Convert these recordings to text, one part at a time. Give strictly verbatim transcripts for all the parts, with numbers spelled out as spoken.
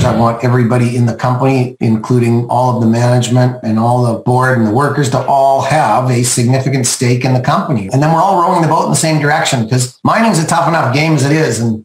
shareholders. I want everybody in the company, including all of the management and all the board and the workers, to all have a significant stake in the company. And then we're all rowing the boat in the same direction, because mining's a tough enough game as it is. And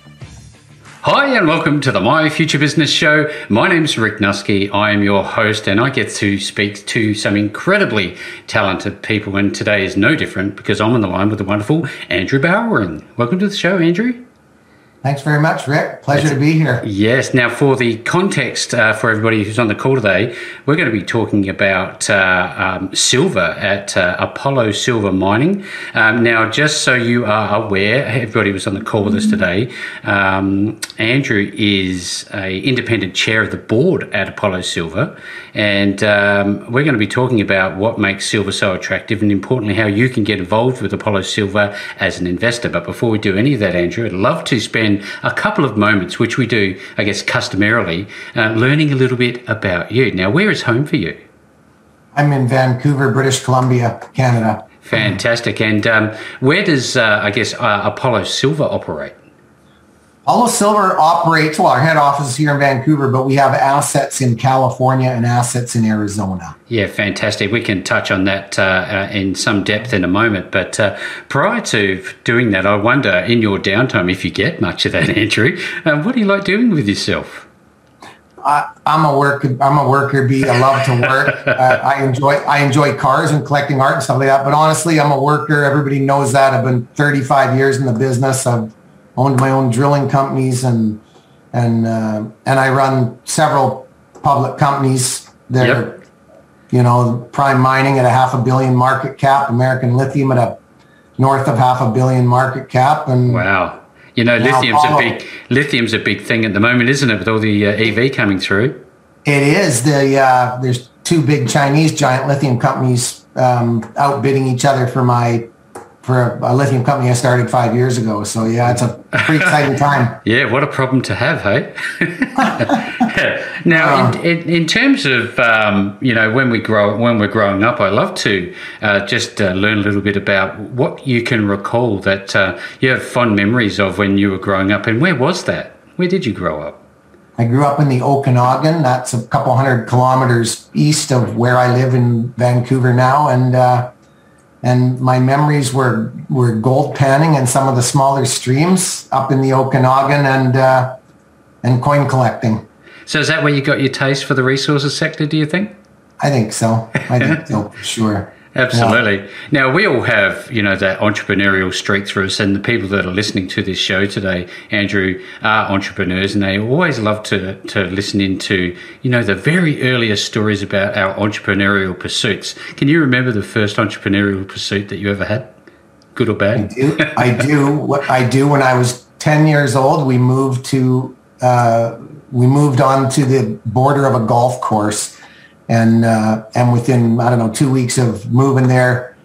Hi and welcome to the My Future Business Show. My name's Rick Nusky. I am your host and I get to speak to some incredibly talented people, and today is no different because I'm on the line with the wonderful Andrew Bowering. Welcome to the show, Andrew. Thanks very much, Rick. Pleasure That's, to be here. Yes. Now, for the context uh, for everybody who's on the call today, we're going to be talking about uh, um, silver at uh, Apollo Silver Mining. Um, now, just so you are aware, everybody who's on the call with us today, um, Andrew is an independent chair of the board at Apollo Silver, and um, we're going to be talking about what makes silver so attractive and, importantly, how you can get involved with Apollo Silver as an investor. But before we do any of that, Andrew, I'd love to spend a couple of moments, which we do, I guess, customarily, uh, learning a little bit about you. Now, where is home for you? I'm in Vancouver, British Columbia, Canada. Fantastic. And um, where does, uh, I guess, uh, Apollo Silver operate? Apollo Silver operates, well, our head office is here in Vancouver, but we have assets in California and assets in Arizona. Yeah, fantastic. We can touch on that uh, uh, in some depth in a moment. But uh, prior to doing that, I wonder, in your downtime, if you get much of that, Andrew, uh, what do you like doing with yourself? I, I'm a worker. I'm a worker bee. I love to work. uh, I enjoy. I enjoy cars and collecting art and stuff like that. But honestly, I'm a worker. Everybody knows that. I've been thirty-five years in the business. I've owned my own drilling companies, and and uh, and I run several public companies that yep. are, you know, Prime Mining at a half a billion market cap, American Lithium at a north of half a billion market cap, and wow, you know, lithium's Apollo. a big lithium's a big thing at the moment, isn't it? With all the uh, E V coming through, it is. The uh, there's two big Chinese giant lithium companies um, outbidding each other for my. for a, a lithium company I started five years ago. So, yeah, it's a pretty exciting time. Yeah, what a problem to have, hey? Now, um, in, in, in terms of, um, you know, when, we grow, when we're growing up, I love to uh, just uh, learn a little bit about what you can recall that uh, you have fond memories of when you were growing up. And where was that? Where did you grow up? I grew up in the Okanagan. That's a couple hundred kilometers east of where I live in Vancouver now. And, uh, And my memories were, were gold panning and some of the smaller streams up in the Okanagan and uh, and coin collecting. So is that where you got your taste for the resources sector, do you think? I think so. I think so, for sure. Absolutely. Yeah. Now, we all have, you know, that entrepreneurial streak through us, and the people that are listening to this show today, Andrew, are entrepreneurs, and they always love to, to listen into, you know, the very earliest stories about our entrepreneurial pursuits. Can you remember the first entrepreneurial pursuit that you ever had, good or bad? I do. I do. What I do, when I was ten years old, we moved to, uh, we moved on to the border of a golf course. And uh, and within, I don't know, two weeks of moving there,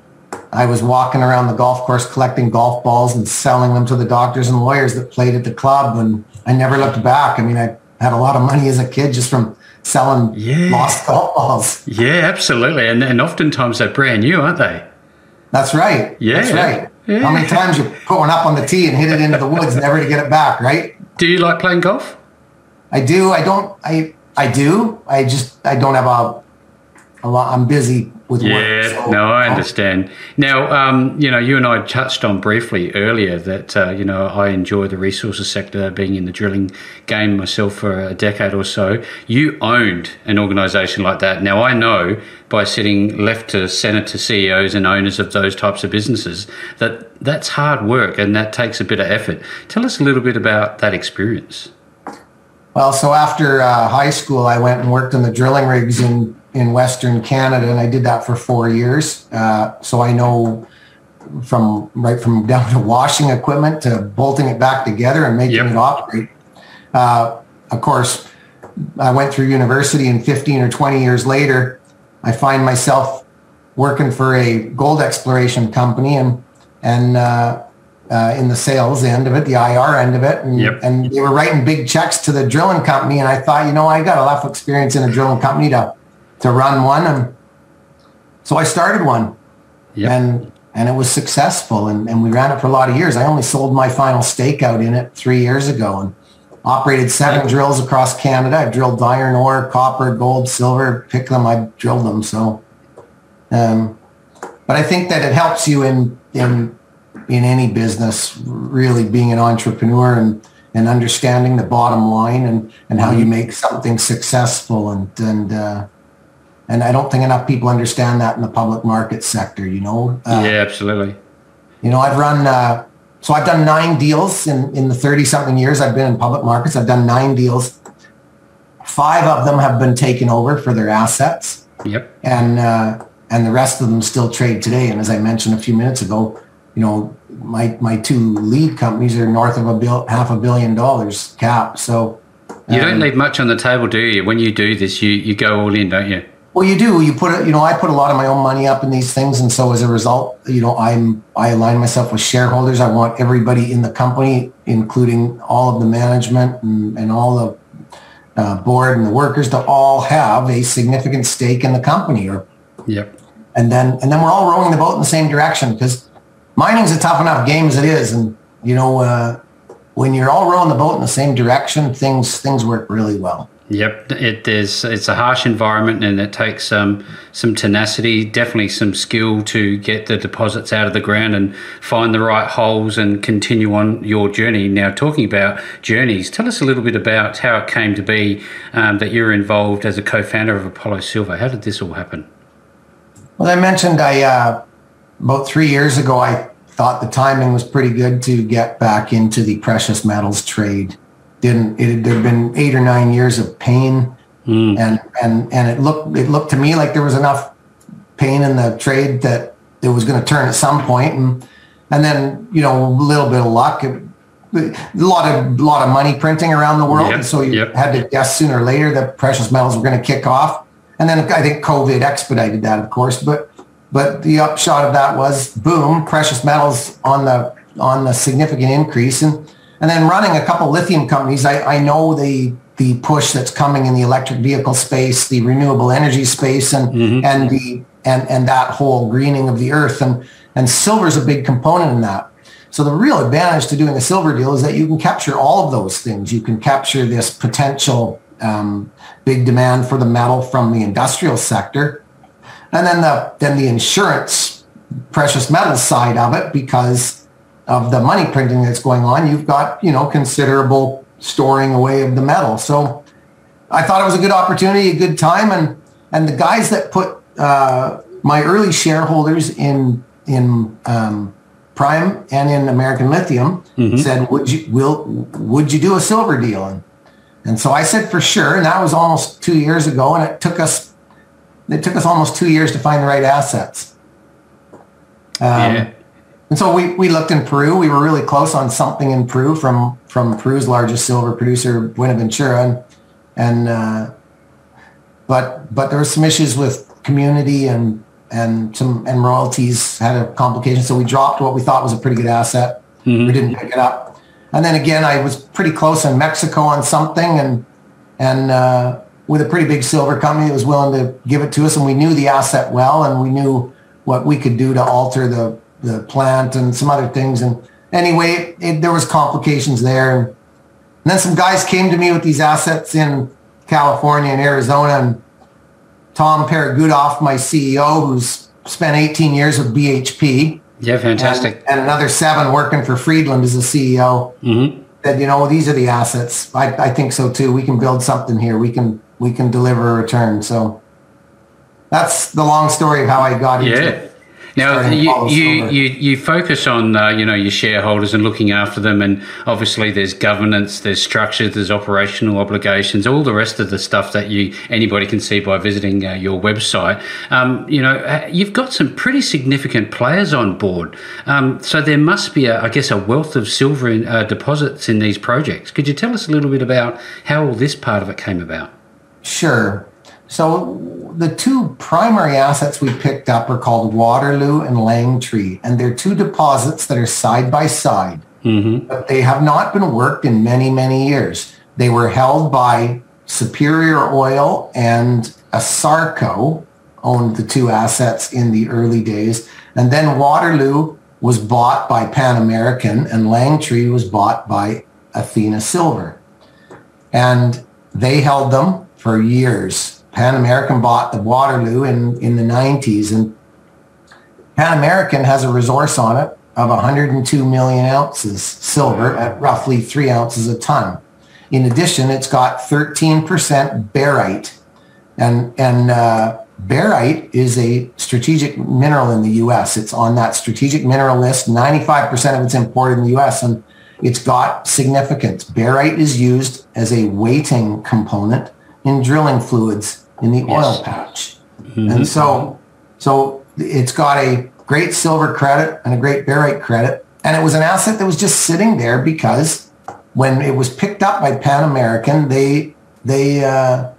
I was walking around the golf course collecting golf balls and selling them to the doctors and lawyers that played at the club. And I never looked back. I mean, I had a lot of money as a kid just from selling yeah. lost golf balls. Yeah, absolutely. And, and oftentimes they're brand new, aren't they? That's right. Yeah. That's right. Yeah. How many times you're going up on the tee and hit it into the woods never to get it back, right? Do you like playing golf? I do. I don't. I. I do. I just, I don't have a, a lot. I'm busy with work. Yeah, so, no, I understand. Now, um, you know, you and I touched on briefly earlier that, uh, you know, I enjoy the resources sector, being in the drilling game myself for a decade or so. You owned an organisation like that. Now, I know by sitting left to centre to C E Os and owners of those types of businesses that that's hard work and that takes a bit of effort. Tell us a little bit about that experience. Well, so after uh, high school, I went and worked on the drilling rigs in, in Western Canada, and I did that for four years. Uh, so I know from right from down to washing equipment to bolting it back together and making yep. it operate. Uh, of course, I went through university, and fifteen or twenty years later, I find myself working for a gold exploration company and and uh, uh, in the sales end of it, the I R end of it. And, yep. and they were writing big checks to the drilling company. And I thought, you know, I got enough experience in a drilling company to, to run one. And so I started one. Yep. And and it was successful. And, and we ran it for a lot of years. I only sold my final stake out in it three years ago and operated seven yep. drills across Canada. I've drilled iron ore, copper, gold, silver, pick them. I've drilled them. So, um, but I think that it helps you in, in, in any business, really being an entrepreneur and, and understanding the bottom line and, and how you make something successful. And, and, uh, and I don't think enough people understand that in the public market sector, you know? Uh, yeah, absolutely. You know, I've run, uh, so I've done nine deals in, in the thirty something years I've been in public markets. I've done nine deals. Five of them have been taken over for their assets. Yep. And, uh, and the rest of them still trade today. And as I mentioned a few minutes ago, you know, my my two lead companies are north of a bill, half a billion dollars cap. So um, you don't leave much on the table, do you? When you do this, you, you go all in, don't you? Well, you do. You put it. You know, I put a lot of my own money up in these things, and so as a result, you know, I'm I align myself with shareholders. I want everybody in the company, including all of the management and, and all the uh, board and the workers, to all have a significant stake in the company. Or yep. And then and then we're all rowing the boat in the same direction because mining's a tough enough game as it is, and you know uh, when you're all rowing the boat in the same direction, things things work really well. Yep, it is. It's a harsh environment, and it takes some um, some tenacity, definitely some skill to get the deposits out of the ground and find the right holes and continue on your journey. Now, talking about journeys, tell us a little bit about how it came to be um, that you're involved as a co-founder of Apollo Silver. How did this all happen? Well, I mentioned I. Uh, About three years ago, I thought the timing was pretty good to get back into the precious metals trade. Didn't it? There'd been eight or nine years of pain, mm. and and and it looked it looked to me like there was enough pain in the trade that it was going to turn at some point, and and then you know a little bit of luck, it, a lot of a lot of money printing around the world, yep, and so you yep. had to guess sooner or later that precious metals were going to kick off, and then I think COVID expedited that, of course, but. But the upshot of that was, boom, precious metals on the on the significant increase. And and then running a couple lithium companies, I, I know the the push that's coming in the electric vehicle space, the renewable energy space, and mm-hmm. and the and, and that whole greening of the earth. And, and silver's a big component in that. So the real advantage to doing a silver deal is that you can capture all of those things. You can capture this potential um, big demand for the metal from the industrial sector. And then the then the insurance precious metals side of it, because of the money printing that's going on, you've got, you know, considerable storing away of the metal. So I thought it was a good opportunity, a good time. And and the guys that put uh, my early shareholders in in um, Prime and in American Lithium mm-hmm. said, would you will would you do a silver deal? And, and so I said, for sure. And that was almost two years ago. And it took us. It took us almost two years to find the right assets. Um, yeah. And so we, we looked in Peru. We were really close on something in Peru from, from Peru's largest silver producer, Buenaventura. And, and uh, but but there were some issues with community and and some and royalties had a complication. So we dropped what we thought was a pretty good asset. Mm-hmm. We didn't pick it up. And then again, I was pretty close in Mexico on something and and. Uh, with a pretty big silver company that was willing to give it to us. And we knew the asset well, and we knew what we could do to alter the, the plant and some other things. And anyway, it, there was complications there. And then some guys came to me with these assets in California and Arizona, and Tom Peregudoff, my C E O, who's spent eighteen years with B H P. Yeah, fantastic. And, and another seven working for Friedland as a C E O. Mm-hmm. Said, you know, these are the assets. I, I think so too. We can build something here. We can... we can deliver a return. So that's the long story of how I got into yeah. it. Now, you, you, you, you focus on, uh, you know, your shareholders and looking after them. And obviously there's governance, there's structure, there's operational obligations, all the rest of the stuff that you anybody can see by visiting uh, your website. Um, you know, you've got some pretty significant players on board. Um, so there must be, a, I guess, a wealth of silver in, uh, deposits in these projects. Could you tell us a little bit about how all this part of it came about? Sure. So the two primary assets we picked up are called Waterloo and Langtree, and they're two deposits that are side by side, mm-hmm. but they have not been worked in many, many years. They were held by Superior Oil and Asarco owned the two assets in the early days. And then Waterloo was bought by Pan American and Langtree was bought by Athena Silver. And they held them for years. Pan American bought the Waterloo in, in the nineties, and Pan American has a resource on it of one hundred two million ounces silver at roughly three ounces a ton. In addition, it's got thirteen percent barite, and, and uh, barite is a strategic mineral in the U S. It's on that strategic mineral list. ninety-five percent of it's imported in the U S, and it's got significance. Barite is used as a weighting component in drilling fluids in the yes. oil patch. Mm-hmm. And so, so it's got a great silver credit and a great barite credit. And it was an asset that was just sitting there because when it was picked up by Pan American, they, they uh,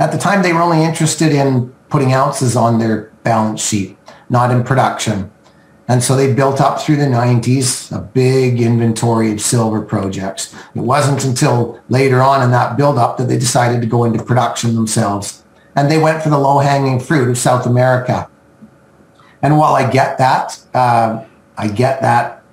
at the time, they were only interested in putting ounces on their balance sheet, not in production. And so they built up through the nineties a big inventory of silver projects. It wasn't until later on in that buildup that they decided to go into production themselves. And they went for the low-hanging fruit of South America. And while I get that, uh, I get that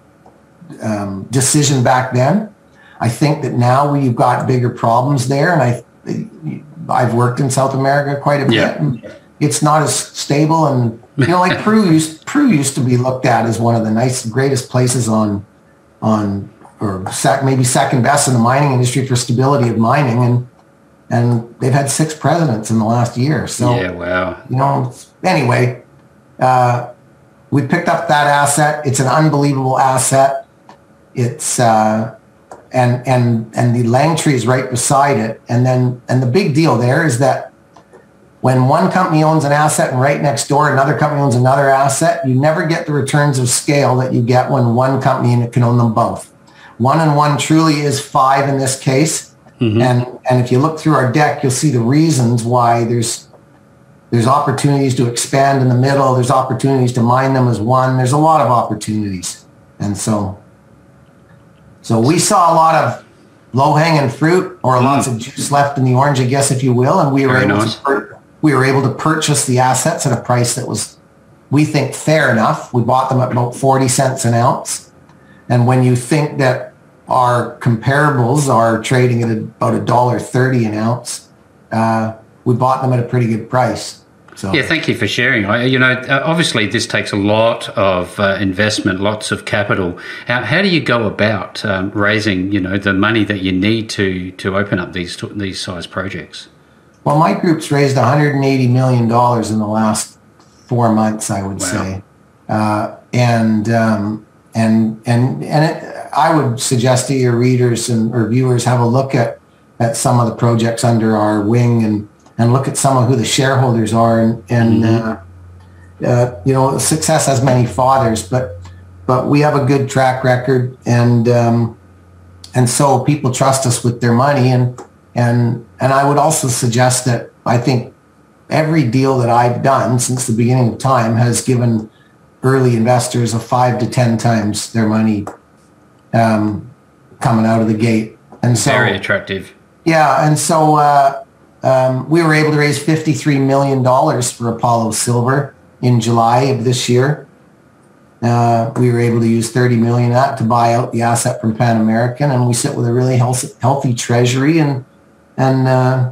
um, decision back then, I think that now we've got bigger problems there. And I, I've worked in South America quite a bit. Yeah. And it's not as stable and you know, like Peru used, Peru used to be looked at as one of the nice, greatest places on, on, or sec, maybe second best in the mining industry for stability of mining, and and they've had six presidents in the last year. So yeah, wow. You know, anyway, uh, we picked up that asset. It's an unbelievable asset. It's uh, and and and the Langtree is right beside it, and then and the big deal there is that. When one company owns an asset and right next door another company owns another asset, you never get the returns of scale that you get when one company and it can own them both. One and one truly is five in this case. Mm-hmm. And and if you look through our deck, you'll see the reasons why there's there's opportunities to expand in the middle. There's opportunities to mine them as one. There's a lot of opportunities. And so, so we saw a lot of low-hanging fruit or mm. lots of juice left in the orange, I guess, if you will. And we were Very able nice. to We were able to purchase the assets at a price that was, we think, fair enough. We bought them at about forty cents an ounce. And when you think that our comparables are trading at about one dollar thirty an ounce, uh, we bought them at a pretty good price. So. Yeah, thank you for sharing. I, you know, obviously this takes a lot of uh, investment, lots of capital. How, how do you go about um, raising, you know, the money that you need to to open up these these size projects? Well, my group's raised one hundred eighty million dollars in the last four months, I would wow. say. Uh, and, um, and and and it, I would suggest to your readers and or viewers have a look at, at some of the projects under our wing and, and look at some of who the shareholders are. And, and mm-hmm. uh, uh, you know, success has many fathers, but but we have a good track record. And, um, and so people trust us with their money. And And and I would also suggest that I think every deal that I've done since the beginning of time has given early investors a five to ten times their money um, coming out of the gate. And so very attractive. Yeah, and so uh, um, we were able to raise fifty-three million dollars for Apollo Silver in July of this year. Uh, we were able to use thirty million dollars of that to buy out the asset from Pan American, and we sit with a really health, healthy treasury and. And, uh,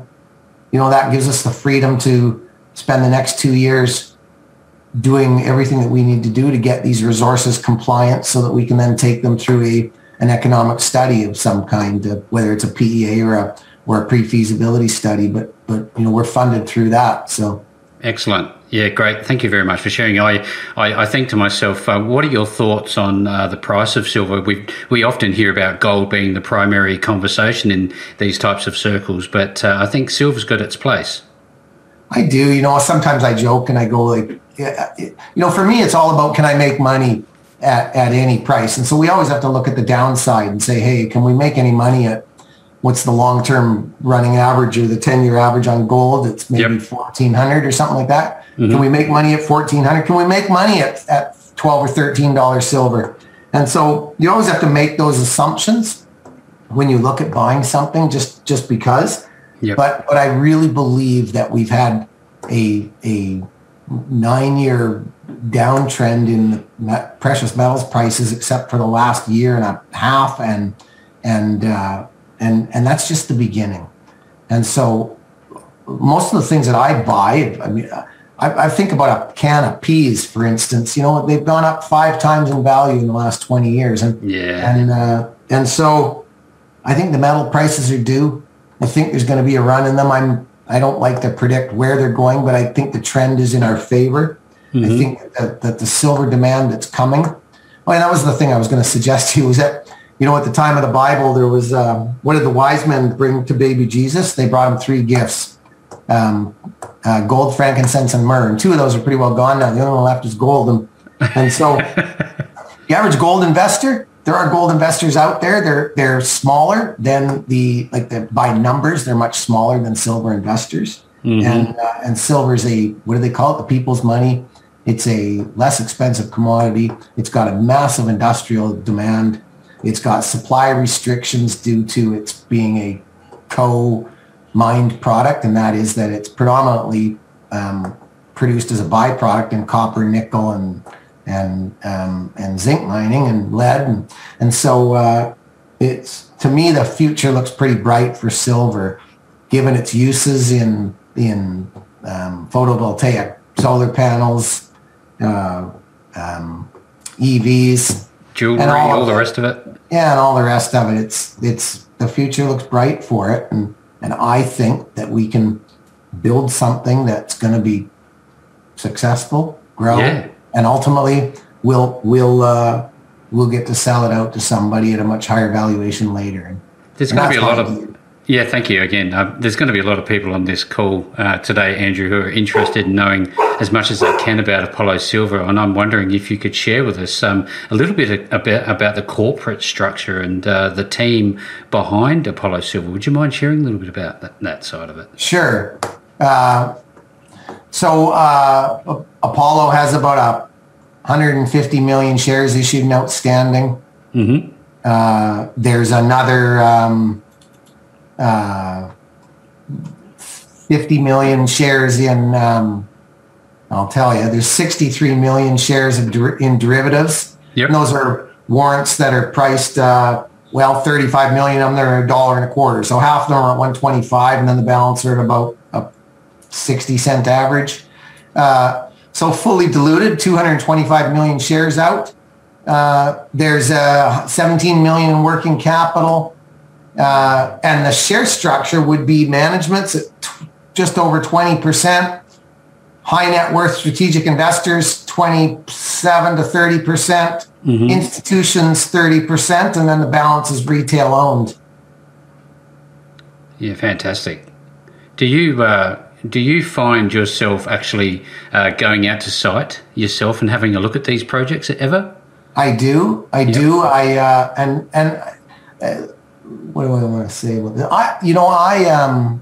you know, that gives us the freedom to spend the next two years doing everything that we need to do to get these resources compliant so that we can then take them through a, an economic study of some kind, uh, whether it's a P E A or a, or a pre-feasibility study. But, but, you know, we're funded through that. So. Excellent. Yeah, great. Thank you very much for sharing. I, I, I think to myself, uh, what are your thoughts on uh, the price of silver? We we often hear about gold being the primary conversation in these types of circles, but uh, I think silver's got its place. I do. You know, sometimes I joke and I go like, you know, for me, it's all about can I make money at, at any price? And so we always have to look at the downside and say, hey, can we make any money at what's the long-term running average or the ten-year average on gold? It's maybe yep. fourteen hundred or something like that. Mm-hmm. Can we make money at fourteen hundred? Can we make money at, at twelve or thirteen dollars silver? And so you always have to make those assumptions when you look at buying something just, just because. Yep. But, but I really believe that we've had a, a nine-year downtrend in the precious metals prices, except for the last year and a half. And, and, uh, and, and that's just the beginning. And so most of the things that I buy, I mean, I, I think about a can of peas, for instance, you know, they've gone up five times in value in the last twenty years. And, yeah. and, uh, and so I think the metal prices are due. I think there's going to be a run in them. I'm, I don't like to predict where they're going, but I think the trend is in our favor. Mm-hmm. I think that, that the silver demand that's coming. Oh, and that was the thing I was going to suggest to you was that, you know, at the time of the Bible, there was, um, what did the wise men bring to baby Jesus? They brought him three gifts, um, uh, gold, frankincense, and myrrh. And two of those are pretty well gone now. The only one left is gold. And, and so the average gold investor, there are gold investors out there. They're, they're smaller than the, like the, by numbers, they're much smaller than silver investors. Mm-hmm. And, uh, and silver is a, what do they call it? The people's money. It's a less expensive commodity. It's got a massive industrial demand. It's got supply restrictions due to its being a co-mined product, and that is that it's predominantly um, produced as a byproduct in copper, nickel, and and um, and zinc mining and lead, and and so uh, it's to me the future looks pretty bright for silver, given its uses in in um, photovoltaic solar panels. Uh, um, E Vs, jewelry, and all, all the rest of it. Yeah, and all the rest of it. It's it's the future looks bright for it, and and I think that we can build something that's going to be successful, grow, yeah. and ultimately we'll we'll uh, we'll get to sell it out to somebody at a much higher valuation later. There's going to be a lot of. Yeah, thank you again. Uh, there's going to be a lot of people on this call uh, today, Andrew, who are interested in knowing as much as they can about Apollo Silver, and I'm wondering if you could share with us um, a little bit about, about the corporate structure and uh, the team behind Apollo Silver. Would you mind sharing a little bit about that, that side of it? Sure. Uh, so uh, Apollo has about one hundred fifty million shares issued and outstanding. Mm-hmm. Uh, there's another... Um, Uh, fifty million shares in, um, I'll tell you, there's sixty-three million shares of der- in derivatives. Yep. And those are warrants that are priced, uh, well, thirty-five million of them are a dollar and a quarter. So half of them are at one twenty-five, and then the balance are at about a sixty cent average. Uh, so fully diluted, two hundred twenty-five million shares out. Uh, there's uh, seventeen million in working capital. Uh, and the share structure would be management's at t- just over twenty percent, high net worth strategic investors, twenty-seven to thirty percent, mm-hmm. institutions, thirty percent, and then the balance is retail owned. Yeah, fantastic. Do you, uh, do you find yourself actually uh, going out to site yourself and having a look at these projects ever? I do. I yep. do. I, uh, and, and, uh, what do I want to say? I, you know, I um,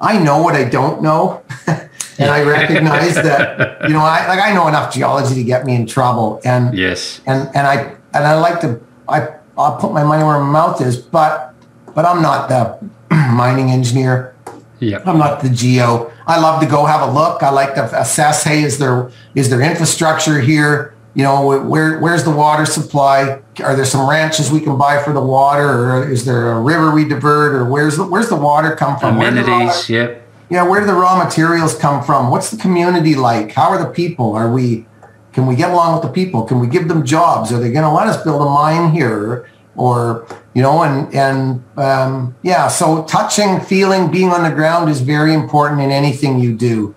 I know what I don't know, and I recognize that. You know, I like I know enough geology to get me in trouble, and yes, and and I and I like to I I'll put my money where my mouth is, but but I'm not the mining engineer. Yeah, I'm not the geo. I love to go have a look. I like to assess. Hey, is there is there infrastructure here? You know, where where's the water supply? Are there some ranches we can buy for the water, or is there a river we divert, or where's the, where's the water come from? Amenities, where raw, yep. Yeah, where do the raw materials come from? What's the community like? How are the people? Are we? Can we get along with the people? Can we give them jobs? Are they going to let us build a mine here? Or, you know, and and um, yeah, so touching, feeling, being on the ground is very important in anything you do.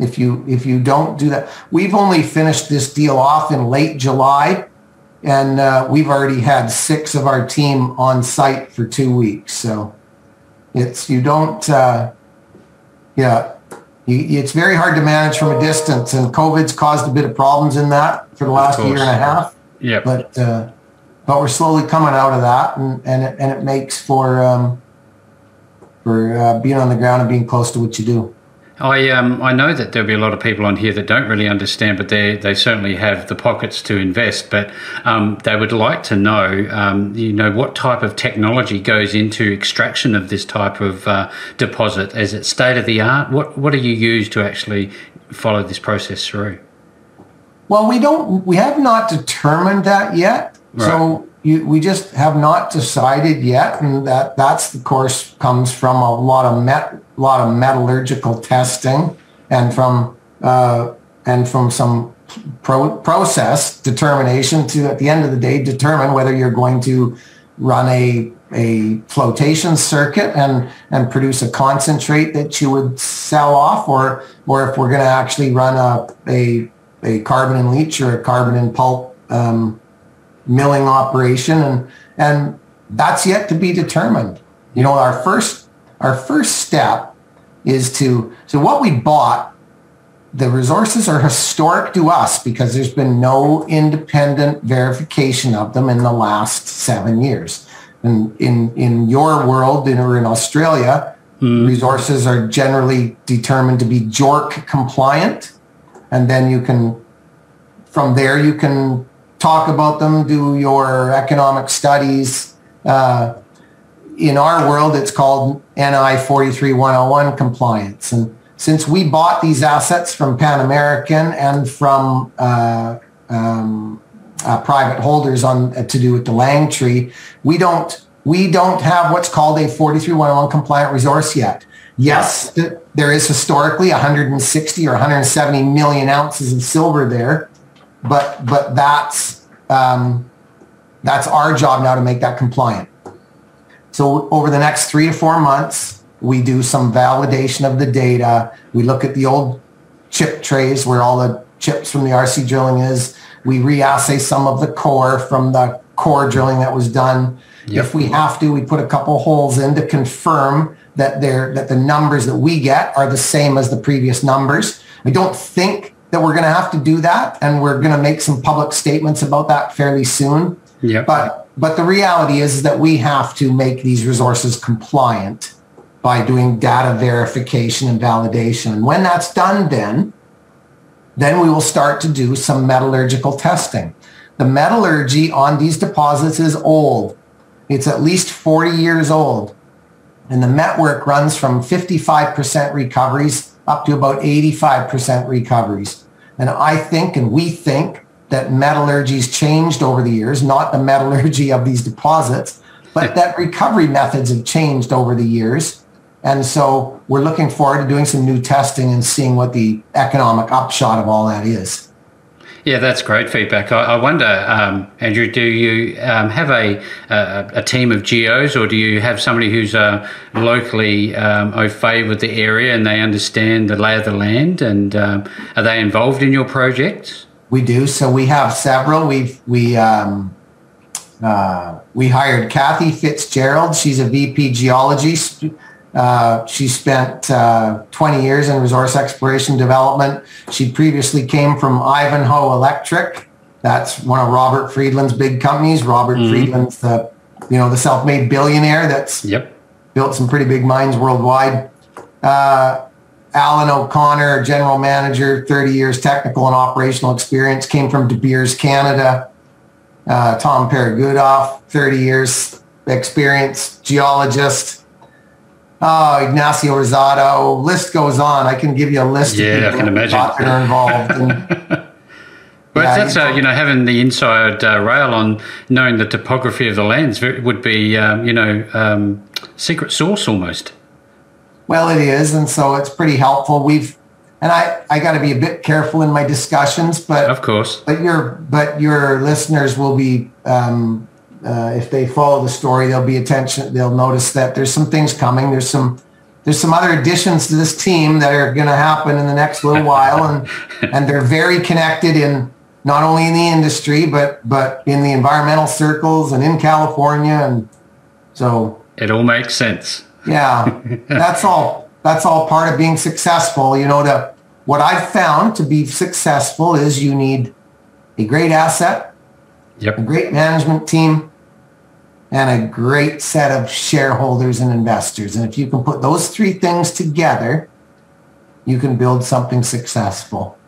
If you if you don't do that, we've only finished this deal off in late July, and uh, we've already had six of our team on site for two weeks. So it's you don't, uh, yeah, you, it's very hard to manage from a distance, and COVID's caused a bit of problems in that for the last year and a half. Yeah, but uh, but we're slowly coming out of that, and and it, and it makes for um, for uh, being on the ground and being close to what you do. I um, I know that there'll be a lot of people on here that don't really understand, but they they certainly have the pockets to invest. But um, they would like to know, um, you know, what type of technology goes into extraction of this type of uh, deposit? Is it state of the art? What what do you use to actually follow this process through? Well, we don't. We have not determined that yet. Right. So you, we just have not decided yet, and that that's the course comes from a lot of met. A lot of metallurgical testing, and from uh, and from some pro process determination to, at the end of the day, determine whether you're going to run a a flotation circuit and and produce a concentrate that you would sell off, or or if we're going to actually run a a a carbon in leach or a carbon in pulp um, milling operation, and and that's yet to be determined. You know, our first. Our first step is to, so what we bought, the resources are historic to us because there's been no independent verification of them in the last seven years. And in, in your world, in, or in Australia, mm. resources are generally determined to be JORC compliant. And then you can, from there, you can talk about them, do your economic studies. Uh, In our world, it's called N I forty-three one oh one compliance. And since we bought these assets from Pan American and from uh, um, uh, private holders on uh, to do with the Langtree, we don't we don't have what's called a forty-three one oh one compliant resource yet. Yes, th there is historically one hundred sixty or one hundred seventy million ounces of silver there, but but that's um, that's our job now to make that compliant. So over the next three to four months, we do some validation of the data. We look at the old chip trays where all the chips from the R C drilling is. We reassay some of the core from the core drilling that was done. Yep. If we have to, we put a couple holes in to confirm that they're, that the numbers that we get are the same as the previous numbers. I don't think that we're going to have to do that, and we're going to make some public statements about that fairly soon. Yep. But But the reality is that we have to make these resources compliant by doing data verification and validation. And when that's done, then, then we will start to do some metallurgical testing. The metallurgy on these deposits is old. It's at least forty years old. And the met work runs from fifty-five percent recoveries up to about eighty-five percent recoveries. And I think, and we think, that metallurgy's changed over the years, not the metallurgy of these deposits, but that recovery methods have changed over the years. And so we're looking forward to doing some new testing and seeing what the economic upshot of all that is. Yeah, that's great feedback. I, I wonder, um, Andrew, do you um, have a, a a team of geos, or do you have somebody who's uh, locally um, au fait with the area and they understand the lay of the land? And um, are they involved in your projects? We do. So we have several. We've, we um, uh, we hired Kathy Fitzgerald. She's a V P Geology. Uh, she spent uh, twenty years in resource exploration development. She previously came from Ivanhoe Electric. That's one of Robert Friedland's big companies. Robert mm-hmm. Friedland's the, you know, the self-made billionaire that's yep. built some pretty big mines worldwide. Uh, Alan O'Connor, general manager, thirty years technical and operational experience, came from De Beers, Canada. Uh, Tom Peregudoff, thirty years experience, geologist. Uh, Ignacio Rosado, list goes on. I can give you a list yeah, of people who are involved. And, well, yeah, that's, uh, you know, having the inside uh, rail on knowing the topography of the lands would be, um, you know, um, secret sauce almost. Well, it is, and so it's pretty helpful. We've, and I, I got to be a bit careful in my discussions, but of course, but your, but your listeners will be, um, uh, if they follow the story, they'll be attention. They'll notice that there's some things coming. There's some, there's some other additions to this team that are going to happen in the next little while, and and they're very connected in not only in the industry, but but in the environmental circles and in California, and so it all makes sense. Yeah, that's all. That's all part of being successful. You know, to, what I've found to be successful is you need a great asset, yep. a great management team, and a great set of shareholders and investors. And if you can put those three things together, you can build something successful.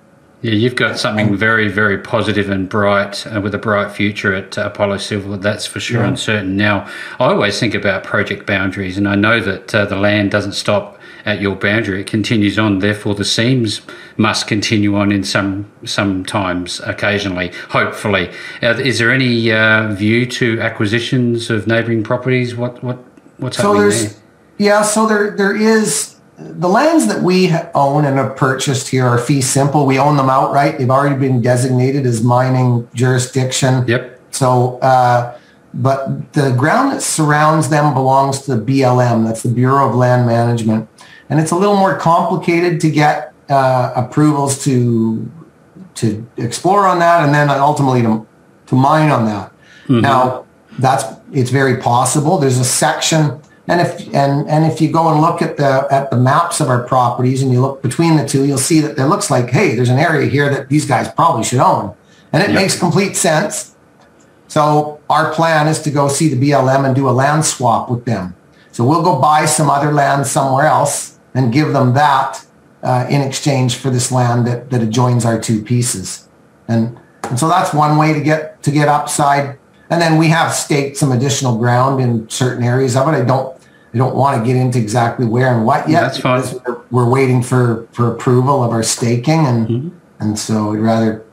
Yeah, you've got something very, very positive and bright, uh, with a bright future at uh, Apollo Silver, that's for sure, yeah. And certain. Now, I always think about project boundaries, and I know that uh, the land doesn't stop at your boundary. It continues on, therefore the seams must continue on in some sometimes, occasionally, hopefully. Uh, is there any uh, view to acquisitions of neighbouring properties? What, what, what's so happening there? Yeah, so there there is... The lands that we own and have purchased here are fee simple. We own them outright. They've already been designated as mining jurisdiction. Yep. So, uh, but the ground that surrounds them belongs to the B L M. That's the Bureau of Land Management. And it's a little more complicated to get uh, approvals to to explore on that and then ultimately to, to mine on that. Mm-hmm. Now, that's it's very possible. There's a section... And if and, and if you go and look at the at the maps of our properties and you look between the two, you'll see that it looks like, hey, there's an area here that these guys probably should own. And it yep. makes complete sense. So our plan is to go see the B L M and do a land swap with them. So we'll go buy some other land somewhere else and give them that uh, in exchange for this land that, that adjoins our two pieces. And and so that's one way to get to get upside. And then we have staked some additional ground in certain areas of it. I don't I don't want to get into exactly where and what yet. That's fine. We're, we're waiting for, for approval of our staking, and mm-hmm. and so we'd rather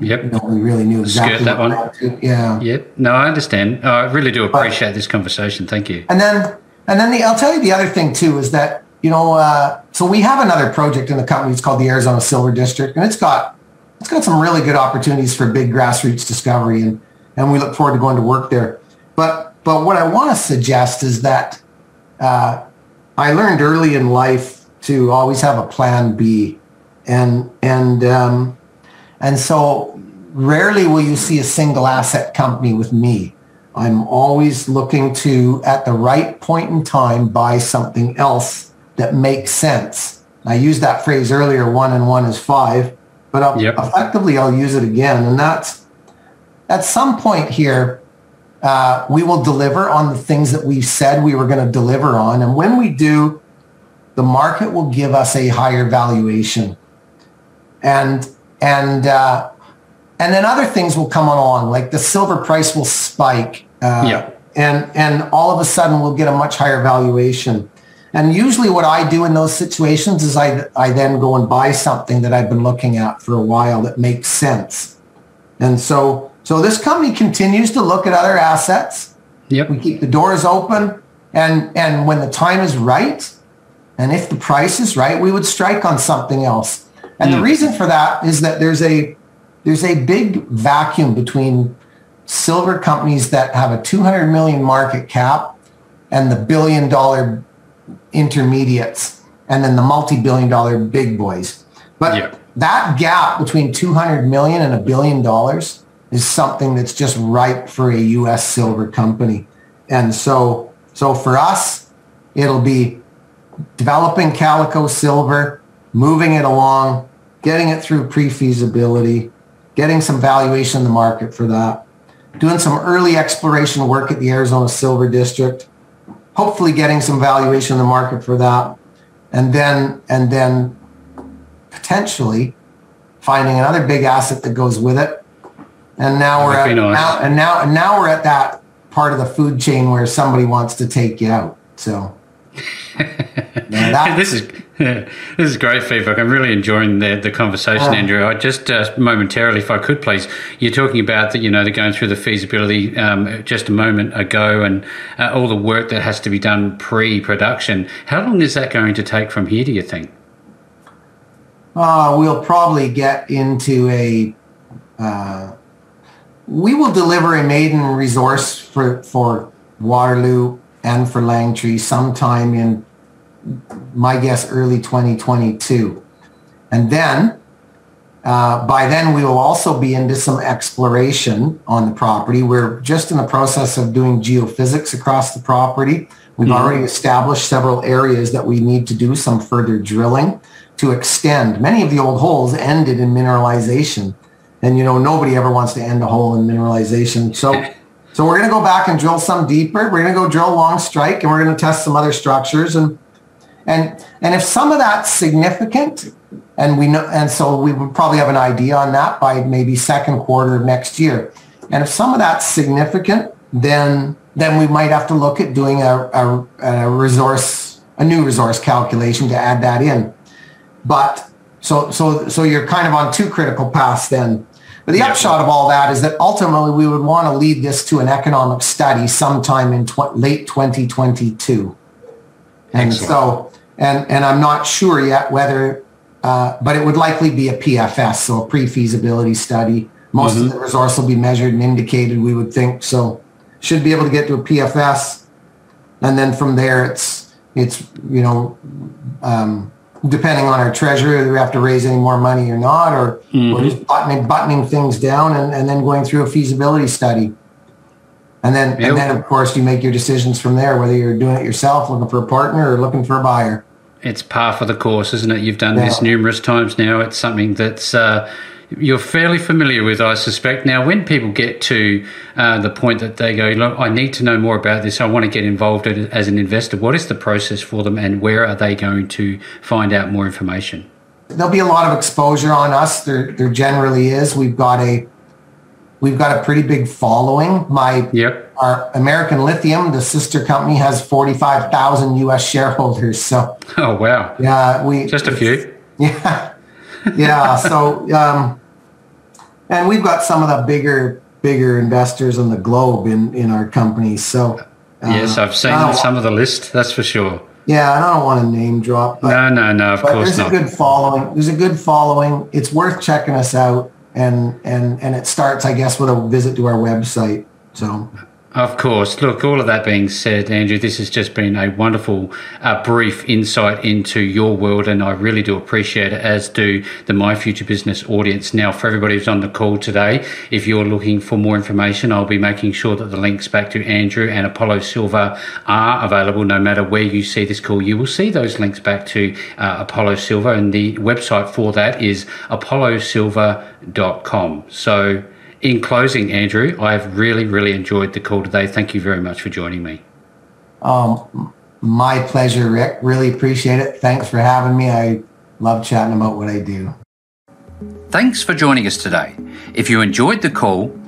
yep. you know, we really knew exactly Skirt that what one. To, yeah. Yep. No, I understand. I really do appreciate but, this conversation. Thank you. And then and then the, I'll tell you the other thing too is that you know uh, so we have another project in the company. It's called the Arizona Silver District, and it's got it's got some really good opportunities for big grassroots discovery, and and we look forward to going to work there. But but what I want to suggest is that. Uh, I learned early in life to always have a plan B, and and um, and so rarely will you see a single asset company with me. I'm always looking to, at the right point in time, buy something else that makes sense. I used that phrase earlier, one and one is five, but I'll, yep. effectively I'll use it again, and that's at some point here. Uh, we will deliver on the things that we said we were going to deliver on. And when we do, the market will give us a higher valuation. And and uh, and then other things will come along, like the silver price will spike. Uh, yeah. And, and all of a sudden, we'll get a much higher valuation. And usually what I do in those situations is I, I then go and buy something that I've been looking at for a while that makes sense. And so... So this company continues to look at other assets. Yep. We keep the doors open, and and when the time is right, and if the price is right, we would strike on something else. And mm. the reason for that is that there's a there's a big vacuum between silver companies that have a two hundred million market cap and the billion dollar intermediates, and then the multi-billion dollar big boys. But yep. that gap between two hundred million and a billion dollars is something that's just ripe for a U S silver company. And so so for us, it'll be developing Calico Silver, moving it along, getting it through pre-feasibility, getting some valuation in the market for that, doing some early exploration work at the Arizona Silver District, hopefully getting some valuation in the market for that, and then and then potentially finding another big asset that goes with it. And now we're at, now, and now and now we're at that part of the food chain where somebody wants to take you out. So this is yeah, this is great feedback. I'm really enjoying the the conversation, um, Andrew. I just uh, momentarily, if I could, please. You're talking about that, you know, they're going through the feasibility um, just a moment ago, and uh, all the work that has to be done pre-production. How long is that going to take from here, do you think? Uh, we'll probably get into a. Uh, We will deliver a maiden resource for, for Waterloo and for Langtree sometime in, my guess, early twenty twenty-two. And then, uh, by then, we will also be into some exploration on the property. We're just in the process of doing geophysics across the property. We've mm-hmm. already established several areas that we need to do some further drilling to extend. Many of the old holes ended in mineralization. And, you know, nobody ever wants to end a hole in mineralization. So So we're going to go back and drill some deeper. We're going to go drill long strike, and we're going to test some other structures. And and and if some of that's significant, and we know, and so we would probably have an idea on that by maybe second quarter of next year. And if some of that's significant, then then we might have to look at doing a, a, a resource, a new resource calculation to add that in. But so so so you're kind of on two critical paths then. But the yeah. upshot of all that is that ultimately we would want to lead this to an economic study sometime in tw- late twenty twenty-two. And Excellent. so, and and I'm not sure yet whether, uh, but it would likely be a P F S, so a pre-feasibility study. Most mm-hmm. of the resource will be measured and indicated, we would think. So should be able to get to a P F S. And then from there, it's, it's you know, um, depending on our treasury, whether we have to raise any more money or not, or mm-hmm. we're just buttoning, buttoning things down and, and then going through a feasibility study. And then, yep. and then, of course, you make your decisions from there, whether you're doing it yourself, looking for a partner, or looking for a buyer. It's par for the course, isn't it? You've done yeah. this numerous times now. It's something that's uh, you're fairly familiar with, I suspect. Now, when people get to uh, the point that they go, look, I need to know more about this, I want to get involved as an investor, what is the process for them, and where are they going to find out more information? There'll be a lot of exposure on us. There, there generally is. We've got a We've got a pretty big following. My yep. our American Lithium, the sister company, has forty-five thousand U S shareholders. So oh wow, yeah, we just a few. Yeah, yeah. so um, and we've got some of the bigger bigger investors on the globe in in our company. So uh, yes, I've seen uh, some of the list. That's for sure. Yeah, and I don't want to name drop. But, no, no, no. Of but course there's not. There's a good following. There's a good following. It's worth checking us out. And, and and it starts, I guess, with a visit to our website. So, of course. Look, all of that being said, Andrew, this has just been a wonderful, uh, brief insight into your world, and I really do appreciate it, as do the My Future Business audience. Now, for everybody who's on the call today, if you're looking for more information, I'll be making sure that the links back to Andrew and Apollo Silver are available. No matter where you see this call, you will see those links back to uh, Apollo Silver, and the website for that is apollo silver dot com. So, in closing, Andrew, I've really, really enjoyed the call today. Thank you very much for joining me. Um, my pleasure, Rick. Really appreciate it. Thanks for having me. I love chatting about what I do. Thanks for joining us today. If you enjoyed the call,